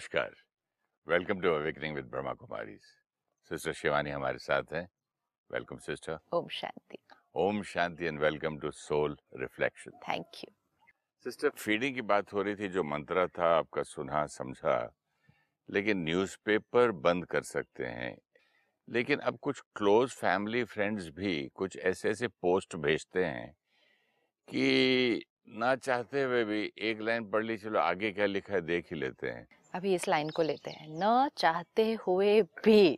नमस्कार, welcome to awakening with Brahma Kumaris. Sister Shivani हमारे साथ हैं। Welcome sister. ओम शांति। ओम शांति and welcome to soul reflection. Thank you. Sister, feeding की बात हो रही थी, जो मंत्रा था आपका सुना समझा, लेकिन न्यूज़पेपर बंद कर सकते हैं, लेकिन अब कुछ क्लोज फैमिली फ्रेंड्स भी कुछ ऐसे ऐसे पोस्ट भेजते हैं कि ना चाहते हुए भी एक लाइन पढ़ ली, चलो आगे क्या लिखा है देख ही लेते हैं। अभी इस लाइन को लेते हैं, ना चाहते हुए भी,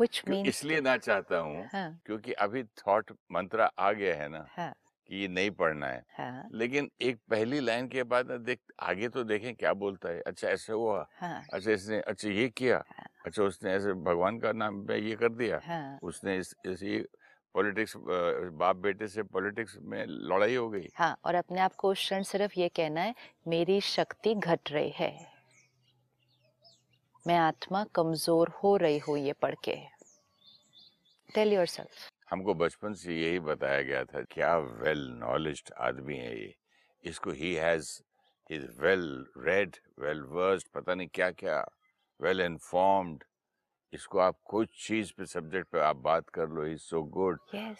which means इसलिए ना चाहता हूँ हाँ। क्योंकि अभी थॉट मंत्रा आ गया है ना हाँ। कि ये नहीं पढ़ना है हाँ। लेकिन एक पहली लाइन के बाद देख आगे तो देखें क्या बोलता है। अच्छा ऐसे हुआ हाँ। अच्छा इसने अच्छा ये किया हाँ। अच्छा उसने ऐसे भगवान का नाम में ये कर दिया हाँ। उसने इसी पॉलिटिक्स, बाप बेटे से पॉलिटिक्स में लड़ाई हो गई हाँ। और अपने आप को क्षण सिर्फ ये कहना है, मेरी शक्ति घट रही है, मैं आत्मा कमजोर हो रही हूँ, ये पढ़ के। Tell yourself. हमको बचपन से यही बताया गया था, क्या वेल नॉलेज्ड आदमी है ये, इसको ही has, is well read, well versed, पता नहीं क्या क्या, वेल इन्फॉर्म्ड, इसको आप कुछ चीज पे सब्जेक्ट पे आप बात कर लो, इज सो गुड।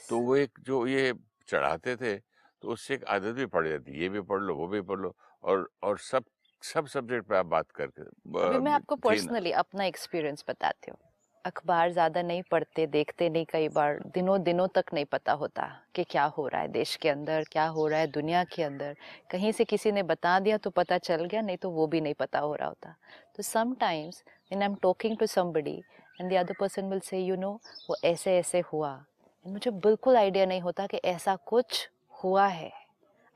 तो वो एक जो ये चढ़ाते थे तो उससे एक आदत भी पड़ जाती, ये भी पढ़ लो वो भी पढ़ लो, और सब सब्जेक्ट पे आप बात करके। अभी मैं आपको पर्सनली अपना एक्सपीरियंस बताती हूँ। अखबार ज़्यादा नहीं पढ़ते, देखते नहीं, कई बार दिनों तक नहीं पता होता कि क्या हो रहा है देश के अंदर, क्या हो रहा है दुनिया के अंदर। कहीं से किसी ने बता दिया तो पता चल गया, नहीं तो वो भी नहीं पता हो रहा होता। तो sometimes when I am talking to somebody and the other person will say, you know, वो ऐसे ऐसे हुआ, मुझे बिल्कुल आइडिया नहीं होता कि ऐसा कुछ हुआ है।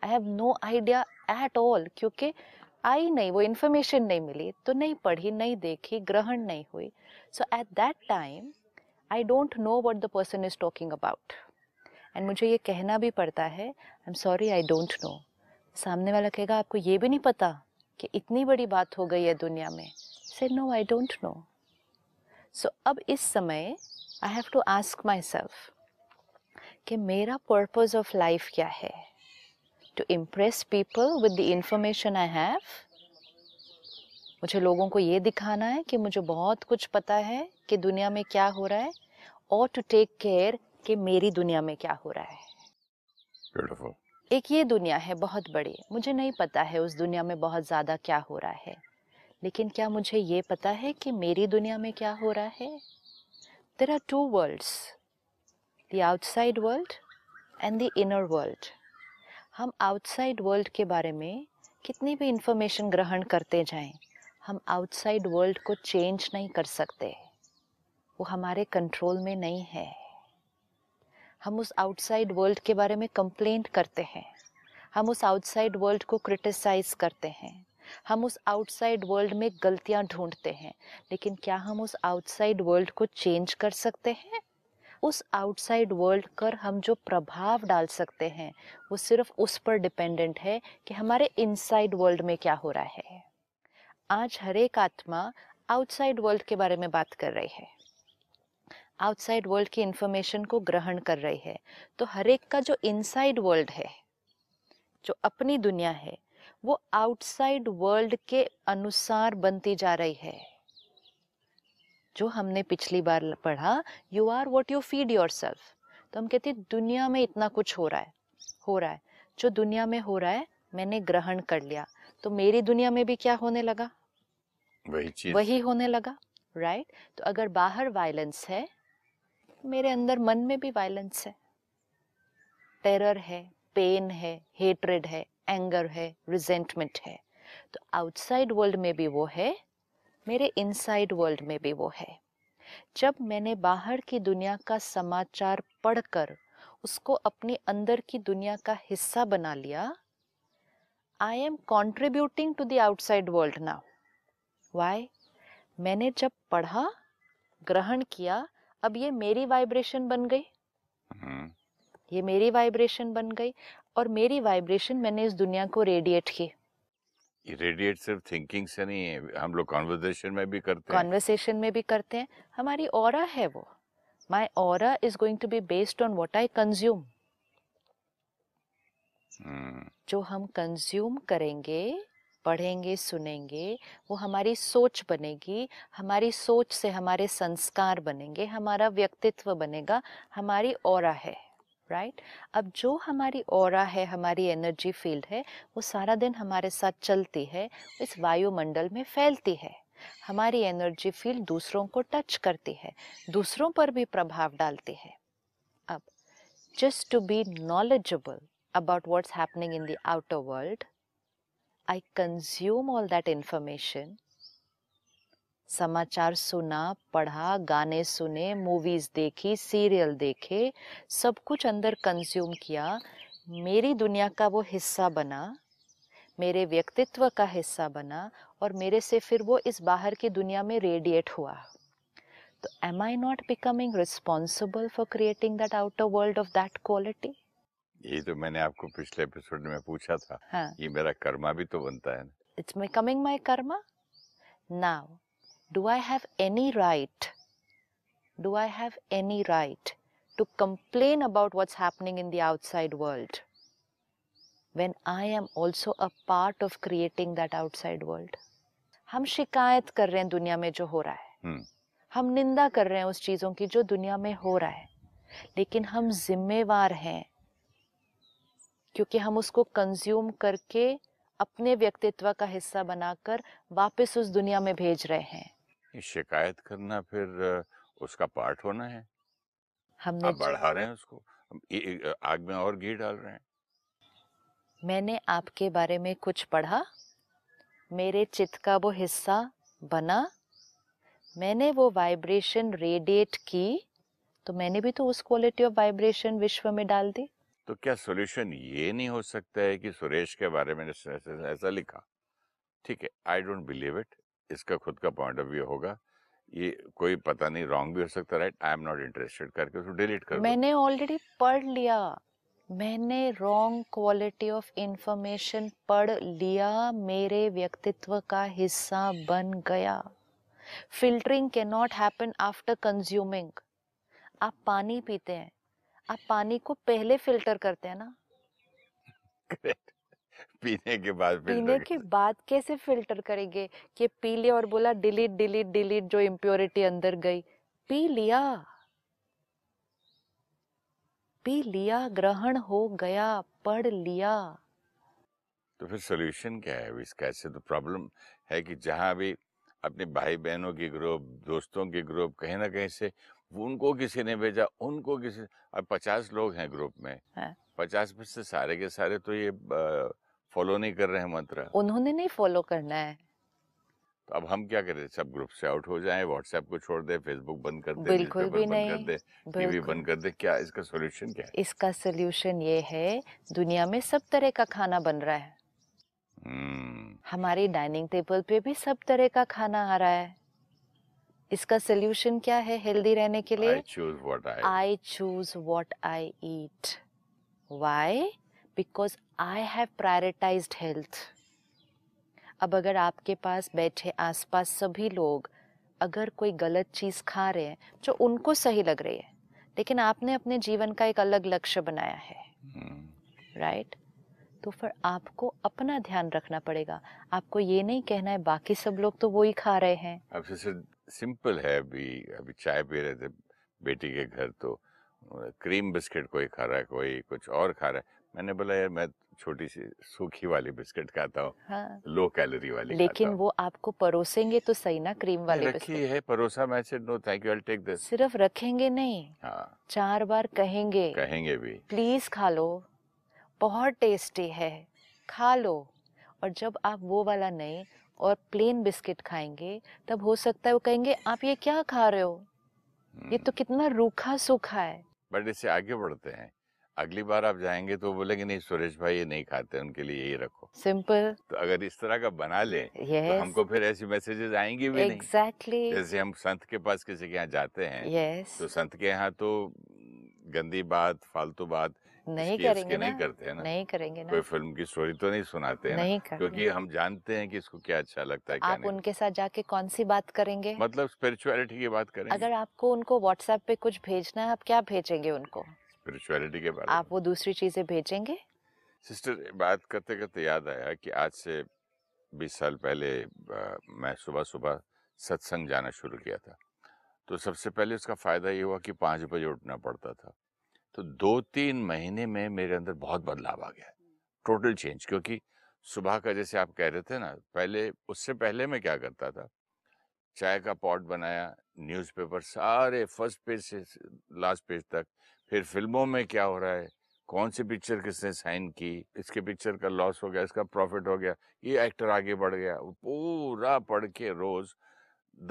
I have no idea at all, क्योंकि आई नहीं, वो इन्फॉर्मेशन नहीं मिली, तो नहीं पढ़ी, नहीं देखी, ग्रहण नहीं हुई। So at that time I don't know what the person is talking about, and मुझे ये कहना भी पड़ता है, I am sorry I don't know. सामने वाला कहेगा, आपको ये भी नहीं पता कि इतनी बड़ी बात हो गई है दुनिया में? Say no I don't know. So अब इस समय I have to ask myself कि मेरा पर्पज़ ऑफ लाइफ क्या है? To impress people with the information I have, मुझे लोगों को ये दिखाना है कि मुझे बहुत कुछ पता है कि दुनिया में क्या हो रहा है, और to take care कि मेरी दुनिया में क्या हो रहा है। Beautiful. एक ये दुनिया है बहुत बड़ी, मुझे नहीं पता है उस दुनिया में बहुत ज़्यादा क्या हो रहा है, लेकिन क्या मुझे ये पता है कि मेरी दुनिया में क्या हो रहा है? There are two worlds, the outside world and the inner world. हम आउटसाइड वर्ल्ड के बारे में कितनी भी इंफॉर्मेशन ग्रहण करते जाएं, हम आउटसाइड वर्ल्ड को चेंज नहीं कर सकते, वो हमारे कंट्रोल में नहीं है। हम उस आउटसाइड वर्ल्ड के बारे में कंप्लेंट करते हैं, हम उस आउटसाइड वर्ल्ड को क्रिटिसाइज करते हैं, हम उस आउटसाइड वर्ल्ड में गलतियां ढूंढते हैं, लेकिन क्या हम उस आउटसाइड वर्ल्ड को चेंज कर सकते हैं? उस आउटसाइड वर्ल्ड पर हम जो प्रभाव डाल सकते हैं वो सिर्फ उस पर डिपेंडेंट है कि हमारे इनसाइड वर्ल्ड में क्या हो रहा है। आज हर एक आत्मा आउटसाइड वर्ल्ड के बारे में बात कर रही है, आउटसाइड वर्ल्ड की इंफॉर्मेशन को ग्रहण कर रही है, तो हर एक का जो इनसाइड वर्ल्ड है, जो अपनी दुनिया है, वो आउटसाइड वर्ल्ड के अनुसार बनती जा रही है। जो हमने पिछली बार पढ़ा, you are what you feed yourself, तो हम कहते हैं दुनिया में इतना कुछ हो रहा है, जो दुनिया में हो रहा है मैंने ग्रहण कर लिया, तो मेरी दुनिया में भी क्या होने लगा? वही होने लगा, राइट? तो अगर बाहर वायलेंस है, मेरे अंदर मन में भी वायलेंस है, टेरर है, पेन है, हेट्रेड है, एंगर है, रिजेंटमेंट है, तो आउटसाइड वर्ल्ड में भी वो है, मेरे इनसाइड वर्ल्ड में भी वो है। जब मैंने बाहर की दुनिया का समाचार पढ़कर उसको अपने अंदर की दुनिया का हिस्सा बना लिया, I am contributing to the outside world now. Why? मैंने जब पढ़ा, ग्रहण किया, अब ये मेरी वाइब्रेशन बन गई, ये मेरी वाइब्रेशन बन गई, और मेरी वाइब्रेशन मैंने इस दुनिया को रेडिएट की। रेडिएट सिर्फ थिंकिंग से नहीं है, हम लोग कॉन्वर्सेशन में भी करते हैं, हमारी ऑरा है वो। My aura is going to be based on what I consume. जो हम कंज्यूम करेंगे पढ़ेंगे सुनेंगे वो हमारी सोच बनेगी, हमारी सोच से हमारे संस्कार बनेंगे, हमारा व्यक्तित्व बनेगा, हमारी ऑरा है, राइट? अब जो हमारी ऑरा है, हमारी एनर्जी फील्ड है, वो सारा दिन हमारे साथ चलती है, इस वायुमंडल में फैलती है। हमारी एनर्जी फील्ड दूसरों को टच करती है, दूसरों पर भी प्रभाव डालती है। अब just to be knowledgeable about what's happening in the outer world, I consume all that information. समाचार सुना, पढ़ा, गाने सुने, मूवीज देखी, सीरियल देखे, सब कुछ अंदर कंज्यूम किया, मेरी दुनिया का वो हिस्सा बना, मेरे व्यक्तित्व का हिस्सा बना, और मेरे से फिर वो इस बाहर की दुनिया में रेडिएट हुआ। तो am I not becoming responsible for creating that outer world of that quality? ये तो मैंने आपको पिछले एपिसोड में पूछा था। हाँ। ये मेरा कर्मा भी तो बनता है ना। It's becoming my karma. Now, do I have any right? Do I have any right to complain about what's happening in the outside world when I am also a part of creating that outside world? हम शिकायत कर रहे हैं दुनिया में जो हो रहा है। हम निंदा कर रहे हैं उस चीजों की जो दुनिया में हो रहा है, लेकिन हम जिम्मेवार हैं क्योंकि हम उसको कंज्यूम करके अपने व्यक्तित्व का हिस्सा बनाकर वापस उस दुनिया में भेज रहे हैं। शिकायत करना फिर उसका पार्ट होना है। हमने आप बढ़ा रहे हैं उसको, आग में और घी डाल रहे हैं। मैंने आपके बारे में कुछ पढ़ा, मेरे चित्त का वो हिस्सा बना, मैंने वो वाइब्रेशन रेडिएट की, तो मैंने भी तो उस क्वालिटी ऑफ वाइब्रेशन विश्व में डाल दी। तो क्या सॉल्यूशन ये नहीं हो सकता है कि सुरेश के बारे में ऐसा लिखा, ठीक है, आई डोंट बिलीव इट, इसका खुद का पॉइंट ऑफ व्यू होगा, ये कोई पता नहीं रॉन्ग भी हो सकता, right, I am not interested करके उसको डिलीट कर दो। मैंने ऑलरेडी पढ़ लिया, मैंने रॉन्ग क्वालिटी ऑफ इंफॉर्मेशन पढ़ लिया, मेरे व्यक्तित्व का हिस्सा बन गया। Filtering can not happen after consuming. आप पानी पीते हैं, आप पानी को पहले फिल्टर करते हैं ना? करेक्ट। पीने के बाद कैसे फिल्टर करेंगे कि पी लिया और बोला डिलीट डिलीट डिलीट, जो इम्प्योरिटी अंदर गई, पी लिया, ग्रहण हो गया, पढ़ लिया। तो फिर सॉल्यूशन क्या है इसका? ऐसे तो प्रॉब्लम है कि जहाँ भी अपने भाई बहनों के ग्रुप, दोस्तों के ग्रुप, कहीं ना कहीं से उनको किसी ने भेजा, उनको किसी, अब 50 लोग हैं ग्रुप में, 50 में से सारे के सारे तो ये फॉलो नहीं कर रहे हैं मंत्र। उन्होंने नहीं फॉलो करना है, तो अब हम क्या करें? सब ग्रुप से आउट हो जाएं, व्हाट्सएप को छोड़ दें, फेसबुक बंद कर दें, बिल्कुल भी नहीं, टीवी बंद कर दें? क्या इसका सोल्यूशन क्या है? इसका सोल्यूशन ये है, दुनिया में सब तरह का खाना बन रहा है, हमारी डाइनिंग टेबल पे भी सब तरह का खाना आ रहा है। इसका सोल्यूशन क्या है हेल्दी रहने के लिए? I choose what I eat. Why? Because I have prioritised health. अब अगर आपके पास बैठे आसपास सभी लोग अगर कोई गलत चीज़ खा रहे हैं जो उनको सही लग रही है, लेकिन आपने अपने जीवन का एक अलग लक्ष्य बनाया है, राइट? तो फिर आपको अपना ध्यान रखना पड़ेगा। आपको ये नहीं कहना है बाकी सब लोग तो वो ही खा रहे हैं। अब सिंपल है, अभी चाय पी रहे थे बेटी के घर, तो क्रीम बिस्किट कोई खा रहा है, कोई कुछ और खा रहा है। मैंने बोला यार मैं छोटी सी सूखी वाली बिस्किट खाता हूँ, लो कैलोरी वाली, लेकिन वो आपको परोसेंगे तो सही ना, क्रीम वाली रखी है परोसा, मैं said no thank you, I will take this. सिर्फ रखेंगे नहीं, चार बार कहेंगे भी प्लीज खा लो, बहुत टेस्टी है, खा लो। और जब आप वो वाला नहीं और प्लेन बिस्किट खाएंगे, तब हो सकता है वो कहेंगे आप ये क्या खा रहे हो, ये तो कितना रूखा सूखा है। बट इससे आगे बढ़ते हैं, अगली बार आप जाएंगे तो बोलेंगे नहीं सुरेश भाई ये नहीं खाते, उनके लिए यही रखो। सिंपल। तो अगर इस तरह का बना लें, तो हमको फिर ऐसी मैसेजेस आएंगी भी नहीं। एग्जैक्टली। जैसे हम संत के पास किसी के यहाँ जाते हैं, तो संत के यहाँ तो गंदी बात, फालतू बात नहीं करेंगे ना, नहीं करते हैं ना, नहीं करेंगे ना, कोई फिल्म की स्टोरी तो नहीं सुनाते हैं, नहीं करते, क्योंकि हम जानते हैं कि इसको क्या अच्छा लगता है। आप क्या उनके साथ जाके कौन सी बात करेंगे? मतलब स्पिरिचुअलिटी की बात करेंगे। अगर आपको उनको व्हाट्सएप पे कुछ भेजना है, आप क्या भेजेंगे उनको? स्पिरिचुअलिटी के बारे में आप वो दूसरी चीजें भेजेंगे। सिस्टर, बात करते करते याद आया कि आज से 20 साल पहले मैं सुबह सुबह सत्संग जाना शुरू किया था, तो सबसे पहले उसका फ़ायदा ये हुआ कि 5 बजे उठना पड़ता था। तो 2-3 महीने में मेरे अंदर बहुत बदलाव आ गया, टोटल चेंज। क्योंकि सुबह का, जैसे आप कह रहे थे ना, पहले, उससे पहले मैं क्या करता था, चाय का पॉट बनाया, न्यूज़पेपर सारे फर्स्ट पेज से लास्ट पेज तक, फिर फिल्मों में क्या हो रहा है, कौन सी पिक्चर किसने साइन की, इसके पिक्चर का लॉस हो गया, इसका प्रॉफिट हो गया, ये एक्टर आगे बढ़ गया, पूरा पढ़ के रोज़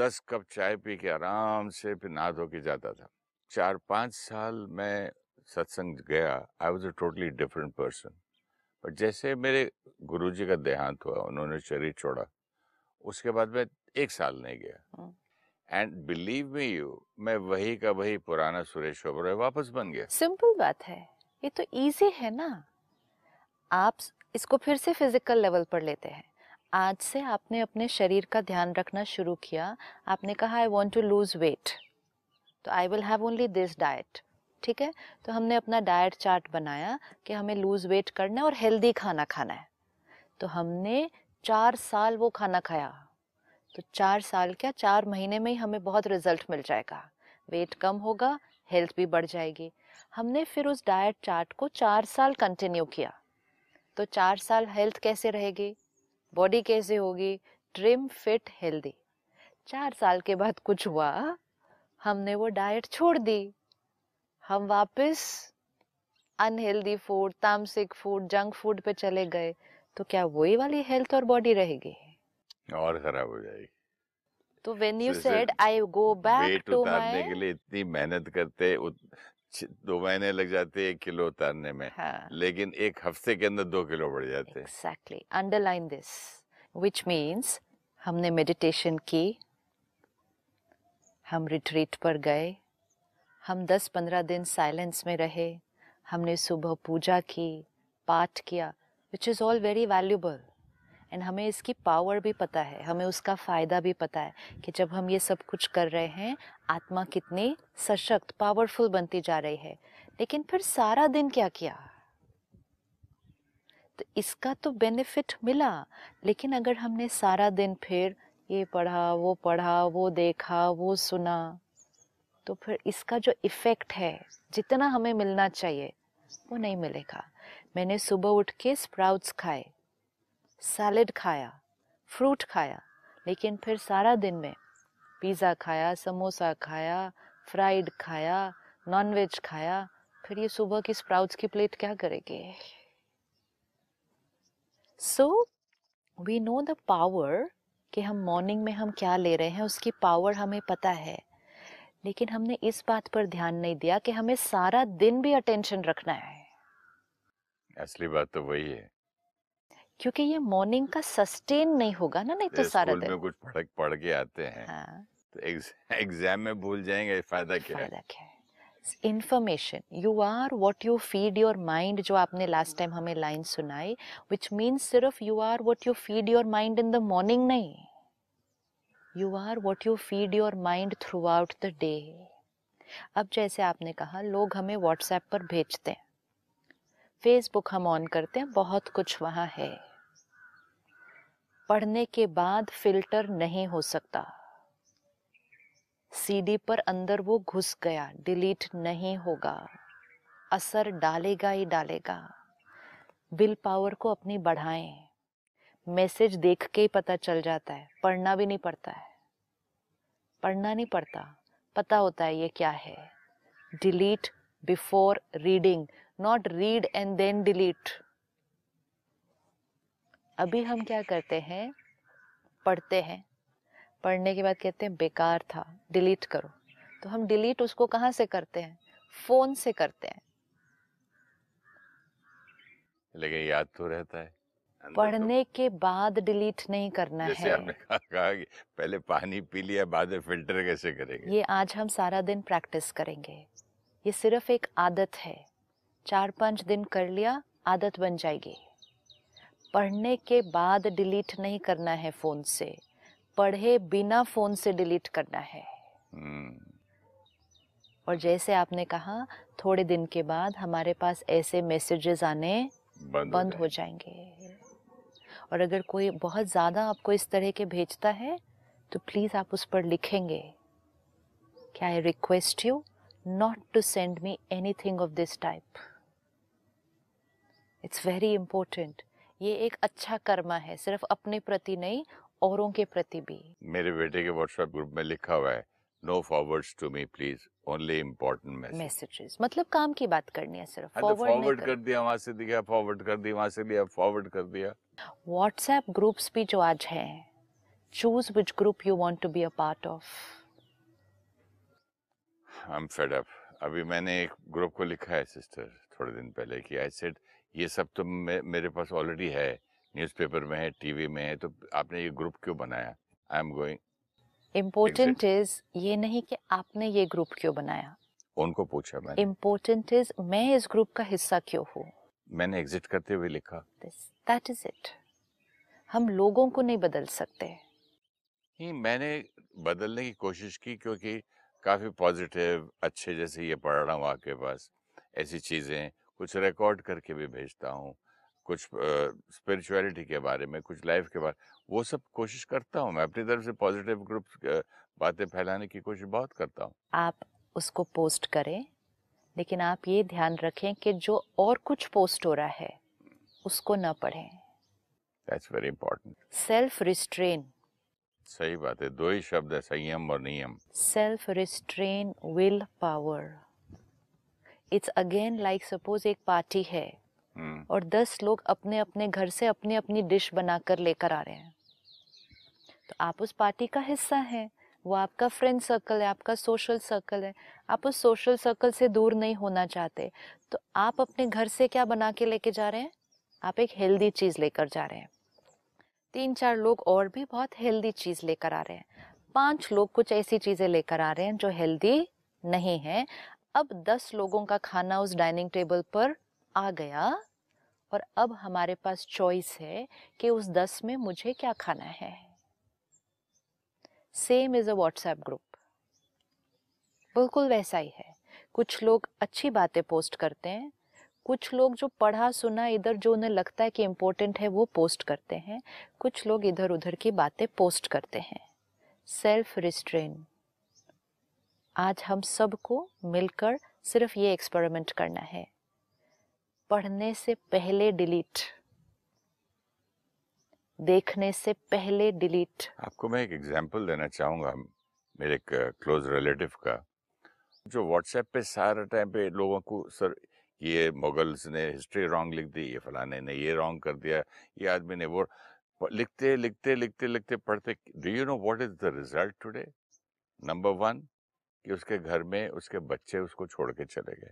10 कप चाय पी के आराम से फिर नहा धो के जाता था। 4-5 साल मैं सत्संग गया, I was a totally different person. But जैसे मेरे गुरुजी का देहांत हुआ, उन्होंने शरीर छोड़ा, उसके बाद मैं 1 साल नहीं गया, एंड बिलीव मी यू, मैं वही का वही पुराना सुरेश ओबराय वापस बन गया। सिंपल बात है, ये तो इजी है ना। आप इसको फिर से फिजिकल लेवल पर लेते हैं। आज से आपने अपने शरीर का ध्यान रखना शुरू किया, आपने कहा I want to lose weight, तो I will have only this diet, ठीक है। तो हमने अपना डाइट चार्ट बनाया कि हमें लूज वेट करना है और हेल्दी खाना खाना है। तो हमने 4 साल वो खाना खाया, तो 4 साल क्या, 4 महीने में ही हमें बहुत रिजल्ट मिल जाएगा, वेट कम होगा, हेल्थ भी बढ़ जाएगी। हमने फिर उस डाइट चार्ट को 4 साल कंटिन्यू किया, तो 4 साल हेल्थ कैसे रहेगी, बॉडी कैसे होगी, ट्रिम फिट हेल्दी। 4 साल के बाद कुछ हुआ, हमने वो डाइट छोड़ दी, हम वापस अनहेल्दी फूड, तामसिक फूड, जंक फूड पे चले गए, तो क्या वही वाली हेल्थ और बॉडी रहेगी, और खराब हो जाएगी। तो when you said I go back to my, weight उतारने के लिए इतनी मेहनत करते, 2 महीने लग जाते 1 किलो उतारने में, हाँ। लेकिन 1 हफ्ते के अंदर 2 किलो बढ़ जाते। Exactly, underline this, which means हमने मेडिटेशन की, हम रिट्रीट पर गए, हम 10-15 दिन साइलेंस में रहे, हमने सुबह पूजा की, पाठ किया, which is all very valuable. And हमें इसकी पावर भी पता है, हमें उसका फ़ायदा भी पता है कि जब हम ये सब कुछ कर रहे हैं, आत्मा कितनी सशक्त, पावरफुल बनती जा रही है। लेकिन फिर सारा दिन क्या किया, तो इसका तो बेनिफिट मिला, लेकिन अगर हमने सारा दिन फिर ये पढ़ा, वो देखा, वो सुना, तो फिर इसका जो इफ़ेक्ट है, जितना हमें मिलना चाहिए, वो नहीं मिलेगा। मैंने सुबह उठ के स्प्राउट्स खाए, सैलेड खाया, फ्रूट खाया, लेकिन फिर सारा दिन में पिज़्ज़ा खाया, समोसा खाया, फ्राइड खाया, नॉनवेज खाया, फिर ये सुबह की स्प्राउट्स की प्लेट क्या करेगी। So we know the power कि हम मॉर्निंग में हम क्या ले रहे हैं, उसकी पावर हमें पता है, लेकिन हमने इस बात पर ध्यान नहीं दिया कि हमें सारा दिन भी अटेंशन रखना है। असली बात तो वही है, क्योंकि ये मॉर्निंग का सस्टेन नहीं होगा ना, नहीं तो सारा दिन में कुछ पढ़ के आते हैं, हाँ। तो एग्जाम में भूल जाएंगे, फायदा क्या है। Information, you are what you feed your mind, जो आपने लास्ट टाइम हमें लाइन सुनाई, विच मीन्स सिर्फ you are what you feed your mind in the morning नहीं, you are what you feed your mind throughout the day. अब जैसे आपने कहा, लोग हमें व्हाट्सएप पर भेजते हैं, फेसबुक हम ऑन करते हैं, बहुत कुछ वहाँ है, पढ़ने के बाद फिल्टर नहीं हो सकता, सीडी पर अंदर वो घुस गया, डिलीट नहीं होगा, असर डालेगा ही डालेगा। विल पावर को अपनी बढ़ाएं, मैसेज देख के ही पता चल जाता है, पढ़ना भी नहीं पड़ता है, पढ़ना नहीं पड़ता, पता होता है ये क्या है। Delete before reading, not read and then delete. अभी हम क्या करते हैं, पढ़ते हैं, पढ़ने के बाद कहते हैं बेकार था, डिलीट करो, तो हम डिलीट उसको कहाँ से करते हैं, फोन से करते हैं, लेकिन याद तो रहता है। पढ़ने के बाद डिलीट नहीं करना है। जैसे आपने कहा कि पहले पानी पी लिया, बाद में फिल्टर कैसे करेंगे, ये आज हम सारा दिन प्रैक्टिस करेंगे। ये सिर्फ एक आदत है, 4-5 दिन कर लिया, आदत बन जाएगी। पढ़ने के बाद डिलीट नहीं करना है फ़ोन से, पढ़े बिना फ़ोन से डिलीट करना है। और जैसे आपने कहा, थोड़े दिन के बाद हमारे पास ऐसे मैसेजेस आने बंद हो जाएंगे। और अगर कोई बहुत ज़्यादा आपको इस तरह के भेजता है तो प्लीज़ आप उस पर लिखेंगे कि I request you not to send me anything of this type. It's very important. ये एक अच्छा कर्मा है, सिर्फ अपने प्रति नहीं, औरों के प्रति भी. मेरे बेटे के व्हाट्सएप ग्रुप में लिखा हुआ है No forwards to me, please. Only important messages. मतलब काम की बात करनी है सिर्फ. फॉरवर्ड कर दिया, वहाँ से दिया, फॉरवर्ड कर दिया, वहाँ से दिया, फॉरवर्ड कर दिया. WhatsApp ग्रुप्स भी जो आज हैं, choose which group you want to be a part of. I'm fed up. अभी मैंने एक ग्रुप को लिखा है सिस्टर थोड़े दिन पहले कि I said ये सब तो मेरे पास ऑलरेडी है, न्यूज़पेपर में है, टीवी में है, तो आपने ये ग्रुप क्यों बनाया? I'm going. Important is ये नहीं कि आपने ये ग्रुप क्यों बनाया. उनको पूछा मैंने. Important is मैं इस ग्रुप का हिस्सा क्यों हूँ. मैंने एग्जिट करते हुए लिखा. That is it. हम लोगों को नहीं बदल सकते. नहीं, मैंने बदलने की कोशिश की क्योंकि काफी पॉजिटिव अच्छे जैसे ये पढ़ रहा हूँ आपके पास ऐसी चीजें कुछ रिकॉर्ड करके भी भेजता हूँ, कुछ स्पिरिचुअलिटी के बारे में, कुछ लाइफ के बारे में, वो सब कोशिश करता हूँ मैं अपनी तरफ से. पॉजिटिव ग्रुप बातें फैलाने की कोशिश बहुत करता हूँ. आप उसको पोस्ट करें, लेकिन आप ये ध्यान रखें कि जो और कुछ पोस्ट हो रहा है उसको ना पढ़ें. That's very important. Self restrain. सही बात है, दो ही शब्द है, संयम और नियम. Self restrain will power. It's again like suppose एक पार्टी है और 10 लोग अपने अपने घर से अपनी अपनी डिश बनाकर लेकर आ रहे हैं, तो आप उस पार्टी का हिस्सा हैं, वो आपका फ्रेंड सर्कल है, आपका सोशल सर्कल है, आप उस सोशल सर्कल से दूर नहीं होना चाहते, तो आप अपने घर से क्या बना के लेके जा रहे हैं? आप एक हेल्दी चीज़ लेकर जा रहे हैं. 3-4 लोग और भी बहुत हेल्दी चीज़ लेकर आ रहे हैं, 5 लोग कुछ ऐसी चीज़ें लेकर आ रहे हैं जो हेल्दी नहीं है. अब 10 लोगों का खाना उस डाइनिंग टेबल पर आ गया और अब हमारे पास चॉइस है कि उस 10 में मुझे क्या खाना है. Same is a WhatsApp group, बिल्कुल वैसा ही है. कुछ लोग अच्छी बातें पोस्ट करते हैं, कुछ लोग जो पढ़ा सुना इधर जो उन्हें लगता है कि इम्पोर्टेंट है वो पोस्ट करते हैं, कुछ लोग इधर उधर की बातें पोस्ट करते हैं. Self restrain. आज हम सबको मिलकर सिर्फ ये एक्सपेरिमेंट करना है, पढ़ने से पहले डिलीट, देखने से पहले डिलीट. आपको मैं एक एग्जांपल देना चाहूँगा मेरे एक क्लोज रिलेटिव का, जो व्हाट्सएप पे सारा टाइम पे लोगों को सर ये मुगल्स ने हिस्ट्री रॉन्ग लिख दी, ये फलाने ने ये रॉन्ग कर दिया, ये आदमी ने वो, लिखते लिखते लिखते लिखते पढ़ते. Do you know what is the result today? Number 1 कि उसके घर में उसके बच्चे उसको छोड़ के चले गए,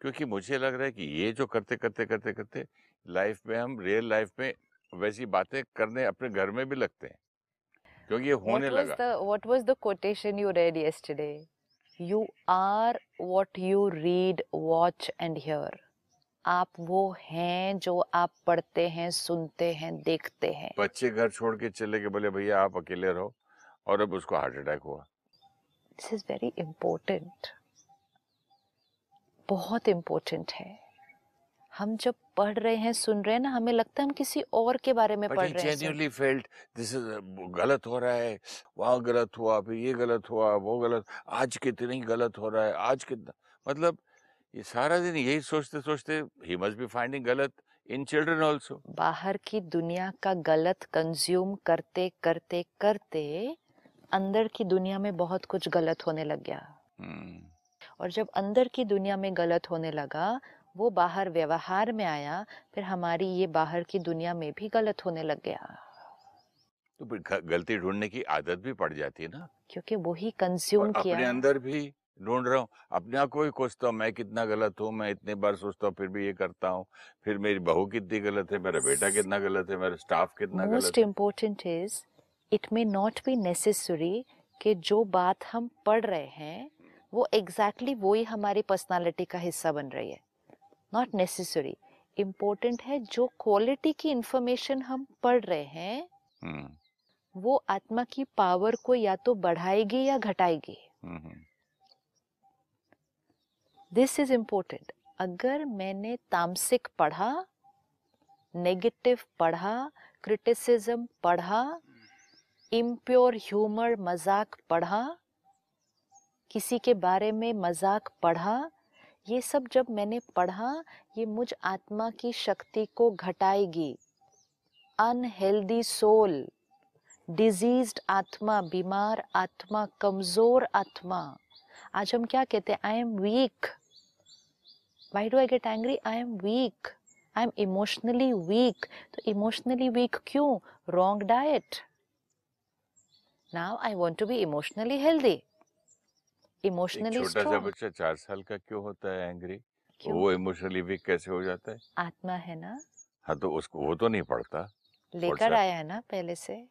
क्योंकि मुझे लग रहा है कि ये जो करते करते करते करते लाइफ में हम रियल लाइफ में वैसी बातें करने अपने घर में भी लगते हैं क्योंकि ये होने लगा. What was the quotation you read yesterday? You are what you read, watch and hear. आप वो हैं जो आप पढ़ते हैं, सुनते हैं, देखते हैं. बच्चे घर छोड़ के चले गए, बोले भैया आप अकेले रहो, और अब उसको हार्ट अटैक हुआ. This is very important. बहुत इम्पोर्टेंट है. हम जब पढ़ रहे हैं, सुन रहे हैं ना, हमें लगता है हम किसी और के बारे में पढ़ रहे हैं. Genuinely felt this is गलत हो रहा है, वहाँ गलत हुआ, फिर ये गलत हुआ, वो गलत, आज कितनी गलत हो रहा है, आज कितना, मतलब ये सारा दिन यही सोचते सोचते he must be finding गलत in children also. बाहर की दुनिया का गलत कंज्यूम करते करते करते अंदर की दुनिया में बहुत कुछ गलत होने लग गया. और जब अंदर की दुनिया में गलत होने लगा, वो बाहर व्यवहार में आया, फिर हमारी ये बाहर की दुनिया में भी गलत होने लग गया. तो गलती ढूंढने की आदत भी पड़ जाती है ना, क्योंकि वो ही कंज्यूम किया. अपने अंदर भी ढूंढ रहा हूँ, अपने आप को ही कोसता हूँ मैं कितना गलत हूँ, मैं इतने बार सोचता हूँ फिर भी ये करता हूँ, फिर मेरी बहू कितनी गलत है, मेरा बेटा कितना गलत है, मेरा स्टाफ कितना गलत है. Most important is it may not be necessary कि जो बात हम पढ़ रहे हैं वो एग्जैक्टली वो ही हमारी पर्सनालिटी का हिस्सा बन रही है. Not necessary. इम्पोर्टेंट है जो क्वालिटी की इंफॉर्मेशन हम पढ़ रहे हैं वो आत्मा की पावर को या तो बढ़ाएगी या घटाएगी. This is important. अगर मैंने तामसिक पढ़ा, नेगेटिव पढ़ा, क्रिटिसिज्म पढ़ा, इम्प्योर ह्यूमर मजाक पढ़ा, किसी के बारे में मजाक पढ़ा, ये सब जब मैंने पढ़ा ये मुझ आत्मा की शक्ति को घटाएगी। अनहेल्दी सोल, डिजीज्ड आत्मा, बीमार आत्मा, कमजोर आत्मा। आज हम क्या कहते हैं? I am weak. Why do I get angry? I am weak, I am emotionally weak. तो इमोशनली वीक क्यों? Wrong diet. Now I want to be emotionally healthy, emotionally strong. छोटा सा बच्चा 4 साल का क्यों होता है एंग्री? वो इमोशनली वीक कैसे हो जाता है? आत्मा है ना। हाँ, तो उसको वो तो नहीं पढ़ता, लेकर आया है ना पहले से।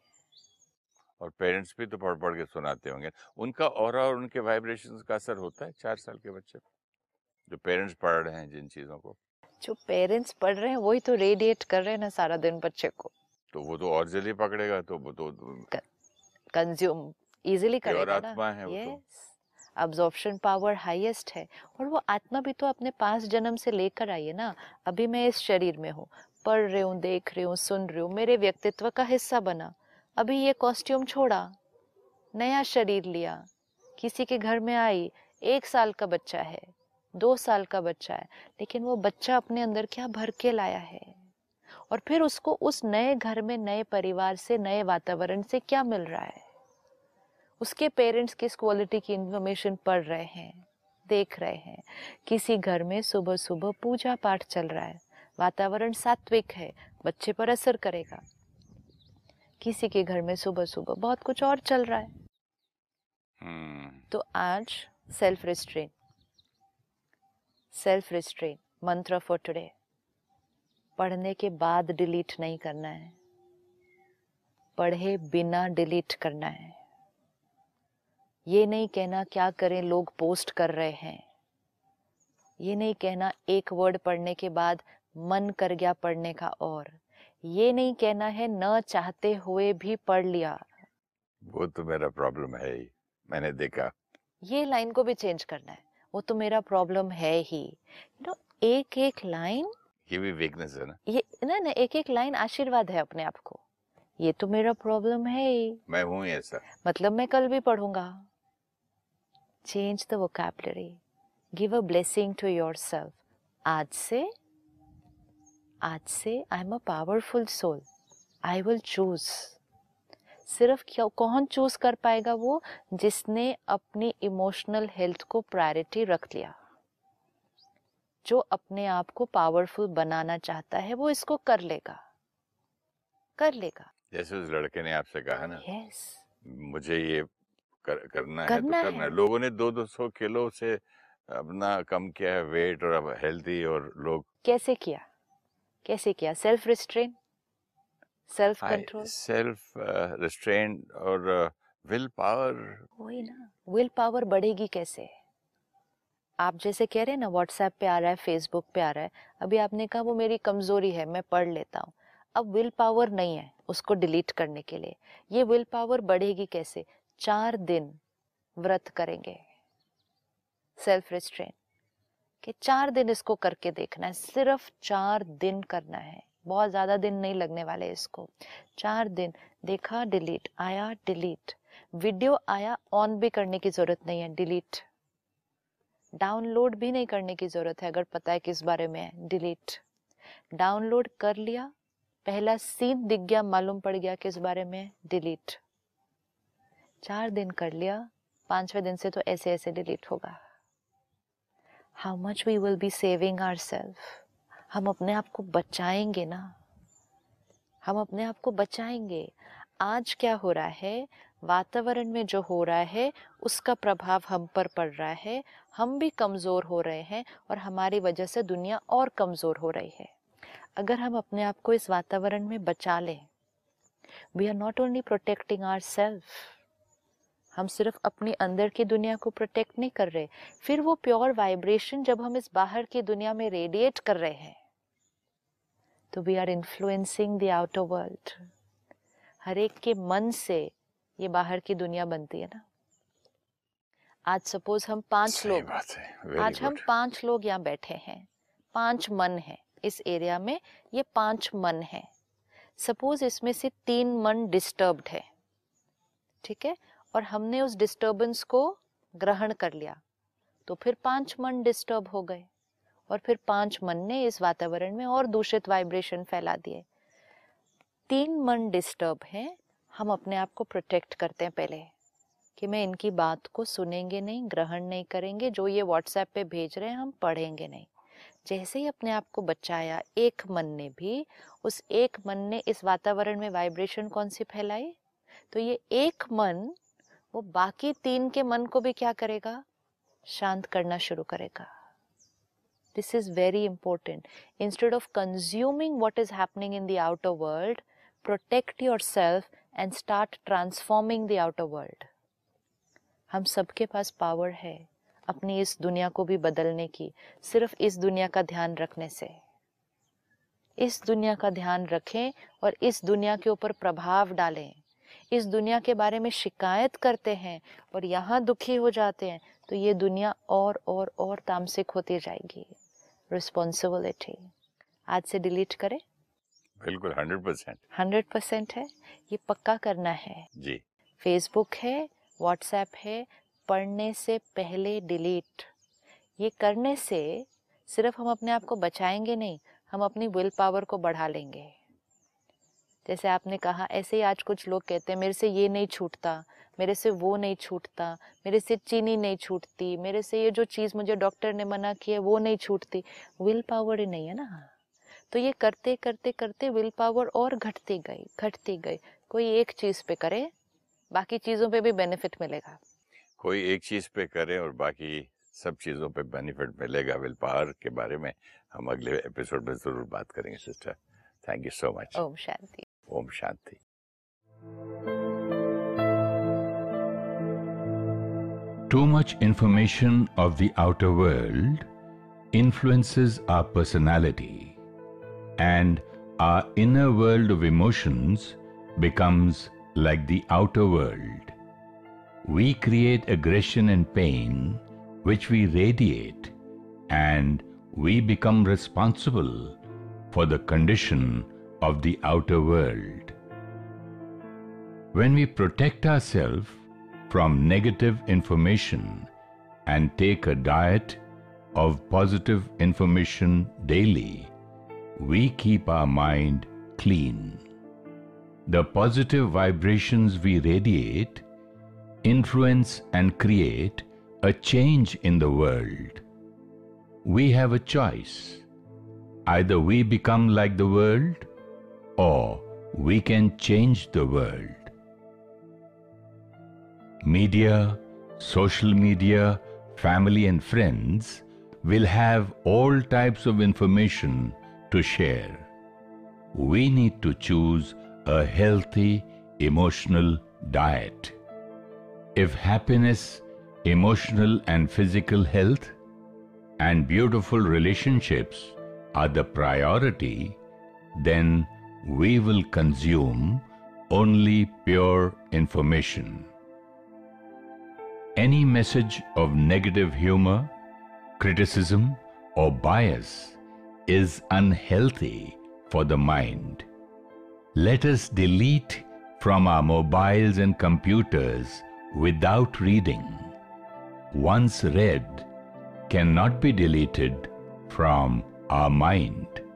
और पेरेंट्स भी तो पढ़ पढ़ के सुनाते होंगे। उनका ऑरा और उनके वाइब्रेशंस का असर होता है 4 साल के बच्चे जो पेरेंट्स पढ़ रहे हैं, जिन चीजों को जो पेरेंट्स पढ़ रहे हैं वही तो रेडिएट कर रहे हैं ना सारा दिन बच्चे को। तो वो तो और जल्दी पकड़ेगा, तो वो तो कंज्यूम इजीली करेगा ना। आत्मा है वो तो, अब्जॉर्प्शन पावर हाईएस्ट है। और वो आत्मा भी तो अपने 5 जन्म से लेकर आई है ना। अभी मैं इस शरीर में हूँ, पढ़ रही हूँ, देख रही हूँ, सुन रही हूँ, मेरे व्यक्तित्व का हिस्सा बना। अभी ये कॉस्ट्यूम छोड़ा, नया शरीर लिया, किसी के घर में आई, 1 साल का बच्चा है, 2 साल का बच्चा है, लेकिन वो बच्चा अपने अंदर क्या भर के लाया है। और फिर उसको उस नए घर में, नए परिवार से, नए वातावरण से क्या मिल रहा है? उसके पेरेंट्स किस क्वालिटी की इंफॉर्मेशन पढ़ रहे हैं, देख रहे हैं। किसी घर में सुबह सुबह पूजा पाठ चल रहा है, वातावरण सात्विक है, बच्चे पर असर करेगा। किसी के घर में सुबह सुबह बहुत कुछ और चल रहा है। तो आज सेल्फ रिस्ट्रेन, सेल्फ रिस्ट्रेन मंत्र फॉर टुडे। पढ़ने के बाद डिलीट नहीं करना है, पढ़े बिना डिलीट करना है। ये नहीं कहना क्या करें, लोग पोस्ट कर रहे हैं। ये नहीं कहना एक वर्ड पढ़ने के बाद मन कर गया पढ़ने का। और ये नहीं कहना है न चाहते हुए भी पढ़ लिया। वो तो मेरा प्रॉब्लम है ही, मैंने देखा। ये लाइन को भी चेंज करना है, वो तो मेरा प्रॉब्लम है ही। यू नो, एक एक लाइन, ये भी वीकनेस है ना। ये ना ना, एक एक लाइन आशीर्वाद है अपने आप को। ये तो मेरा प्रॉब्लम है ही, मैं हूँ ऐसा, मतलब मैं कल भी पढ़ूंगा। Change the vocabulary, give a blessing to yourself. आज से I am a powerful soul, I will choose. सिर्फ कौन चूज कर पाएगा? वो जिसने अपनी इमोशनल हेल्थ को प्रायोरिटी रख लिया। जो अपने आप को पावरफुल बनाना चाहता है वो इसको कर लेगा, कर लेगा। जैसे उस लड़के ने आपसे कहा ना, yes, मुझे ये करना है। लोगों ने 200 किलो से अपना कम किया है वेट, और अब हेल्दी। और लोग कैसे किया? Self restrain, self control, self restrain और विल पावर। वही ना, विल पावर बढ़ेगी कैसे? आप जैसे कह रहे हैं ना, व्हाट्सएप पे आ रहा है, फेसबुक पे आ रहा है। अभी आपने कहा वो मेरी कमजोरी है, मैं पढ़ लेता हूँ। अब विल पावर नहीं है उसको डिलीट करने के लिए। ये विल पावर बढ़ेगी कैसे? 4 दिन व्रत करेंगे, सेल्फ रिस्ट्रेन कि 4 दिन इसको करके देखना है। सिर्फ 4 दिन करना है, बहुत ज़्यादा दिन नहीं लगने वाले इसको। 4 दिन देखा, डिलीट आया, डिलीट। वीडियो आया, ऑन भी करने की ज़रूरत नहीं है, डिलीट। डाउनलोड भी नहीं करने की ज़रूरत है अगर पता है किस बारे में है, डिलीट। डाउनलोड कर लिया, पहला सीन दिख गया, मालूम पड़ गया किस बारे में है, डिलीट। 4 दिन कर लिया, 5वें दिन से तो ऐसे ऐसे डिलीट होगा। How much we will be saving ourselves? हम अपने आप को बचाएंगे ना, हम अपने आप को बचाएंगे। आज क्या हो रहा है, वातावरण में जो हो रहा है उसका प्रभाव हम पर पड़ रहा है। हम भी कमज़ोर हो रहे हैं और हमारी वजह से दुनिया और कमज़ोर हो रही है। अगर हम अपने आप को इस वातावरण में बचा लें, we are not only protecting our self, हम सिर्फ अपने अंदर की दुनिया को प्रोटेक्ट नहीं कर रहे, फिर वो प्योर वाइब्रेशन जब हम इस बाहर की दुनिया में रेडिएट कर रहे हैं तो we are influencing the outer world. हर एक के मन से ये बाहर की दुनिया बनती है ना। आज सपोज हम 5 लोग, आज हम 5 लोग यहाँ बैठे हैं, 5 मन हैं इस एरिया में, ये 5 मन हैं। सपोज इसमें से 3 मन डिस्टर्ब्ड है, ठीक है, और हमने उस डिस्टर्बेंस को ग्रहण कर लिया, तो फिर 5 मन डिस्टर्ब हो गए और फिर 5 मन ने इस वातावरण में और दूषित वाइब्रेशन फैला दिए। 3 मन डिस्टर्ब हैं, हम अपने आप को प्रोटेक्ट करते हैं पहले कि मैं इनकी बात को सुनेंगे नहीं, ग्रहण नहीं करेंगे, जो ये व्हाट्सएप पे भेज रहे हैं हम पढ़ेंगे नहीं। जैसे ही अपने आप को बचाया 1 मन ने भी, उस 1 मन ने इस वातावरण में वाइब्रेशन कौन सी फैलाई, तो ये 1 मन वो बाकी 3 के मन को भी क्या करेगा, शांत करना शुरू करेगा। This is very important. Instead of consuming what is happening in the outer world, protect yourself and start transforming the outer world. हम सबके पास पावर है अपनी इस दुनिया को भी बदलने की, सिर्फ इस दुनिया का ध्यान रखने से। इस दुनिया का ध्यान रखें और इस दुनिया के ऊपर प्रभाव डालें। इस दुनिया के बारे में शिकायत करते हैं और यहाँ दुखी हो जाते हैं तो ये दुनिया और तामसिक होती जाएगी। रिस्पॉन्सिबिलिटी आज से डिलीट करें। बिल्कुल 100% है, ये पक्का करना है जी। फेसबुक है, व्हाट्सएप है, पढ़ने से पहले डिलीट। ये करने से सिर्फ हम अपने आप को बचाएंगे नहीं, हम अपनी विल पावर को बढ़ा लेंगे। जैसे आपने कहा, ऐसे ही आज कुछ लोग कहते हैं मेरे से ये नहीं छूटता, मेरे से वो नहीं छूटता, मेरे से चीनी नहीं छूटती, मेरे से ये जो चीज़ मुझे डॉक्टर ने मना किया वो नहीं छूटती। विल पावर ही नहीं है ना, तो ये करते करते करते विल पावर और घटती गई। कोई एक चीज़ पे करे, बाकी चीज़ों पे भी बेनिफिट मिलेगा। कोई एक चीज़ पे करे और बाकी सब चीज़ों पे बेनिफिट मिलेगा। विल पावर के बारे में हम अगले एपिसोड में ज़रूर बात करेंगे sister. Thank you so much. Om Shanti. Om Shanti. Too much information of the outer world influences our personality, and our inner world of emotions becomes like the outer world. We create aggression and pain which we radiate, and we become responsible for the condition of the outer world. When we protect ourselves from negative information and take a diet of positive information daily, we keep our mind clean. The positive vibrations we radiate influence and create a change in the world. We have a choice. Either we become like the world, or we can change the world. Media, social media, family and friends will have all types of information to share. We need to choose a healthy emotional diet. If happiness, emotional and physical health, and beautiful relationships are the priority, then we will consume only pure information. Any message of negative humor, criticism or bias is unhealthy for the mind. Let us delete from our mobiles and computers without reading. Once read, cannot be deleted from our mind.